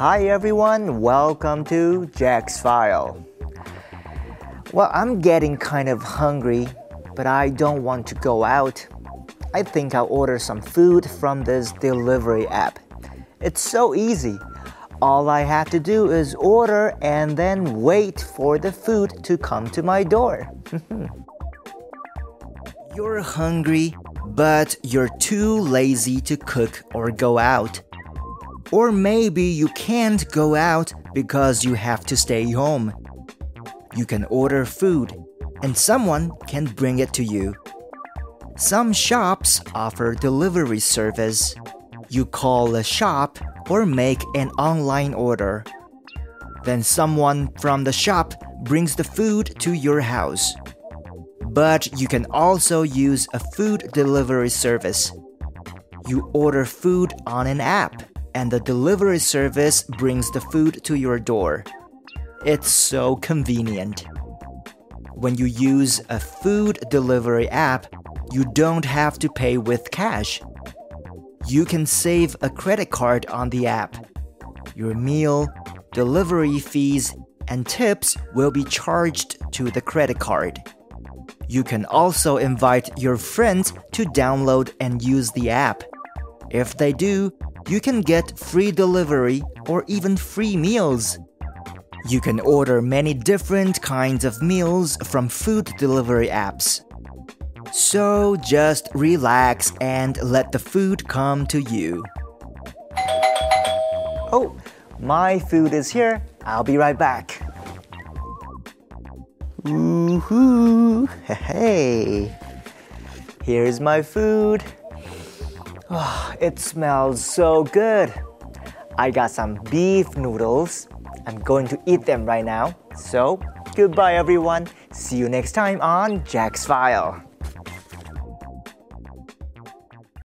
Hi everyone, welcome to Jack's File. Well, I'm getting kind of hungry, but I don't want to go out. I think I'll order some food from this delivery app. It's so easy. All I have to do is order and then wait for the food to come to my door. You're hungry, but you're too lazy to cook or go out. Or maybe you can't go out because you have to stay home. You can order food, and someone can bring it to you. Some shops offer delivery service. You call a shop or make an online order. Then someone from the shop brings the food to your house. But you can also use a food delivery service. You order food on an app, and the delivery service brings the food to your door. It's so convenient. When you use a food delivery app, you don't have to pay with cash. You can save a credit card on the app. Your meal, delivery fees, and tips will be charged to the credit card. You can also invite your friends to download and use the app. If they do, you can get free delivery or even free meals. You can order many different kinds of meals from food delivery apps. So just relax and let the food come to you. Oh, my food is here. I'll be right back. Woohoo! Hey! Here's my food. Oh, it smells so good. I got some beef noodles. I'm going to eat them right now. So, goodbye everyone. See you next time on Jack's File.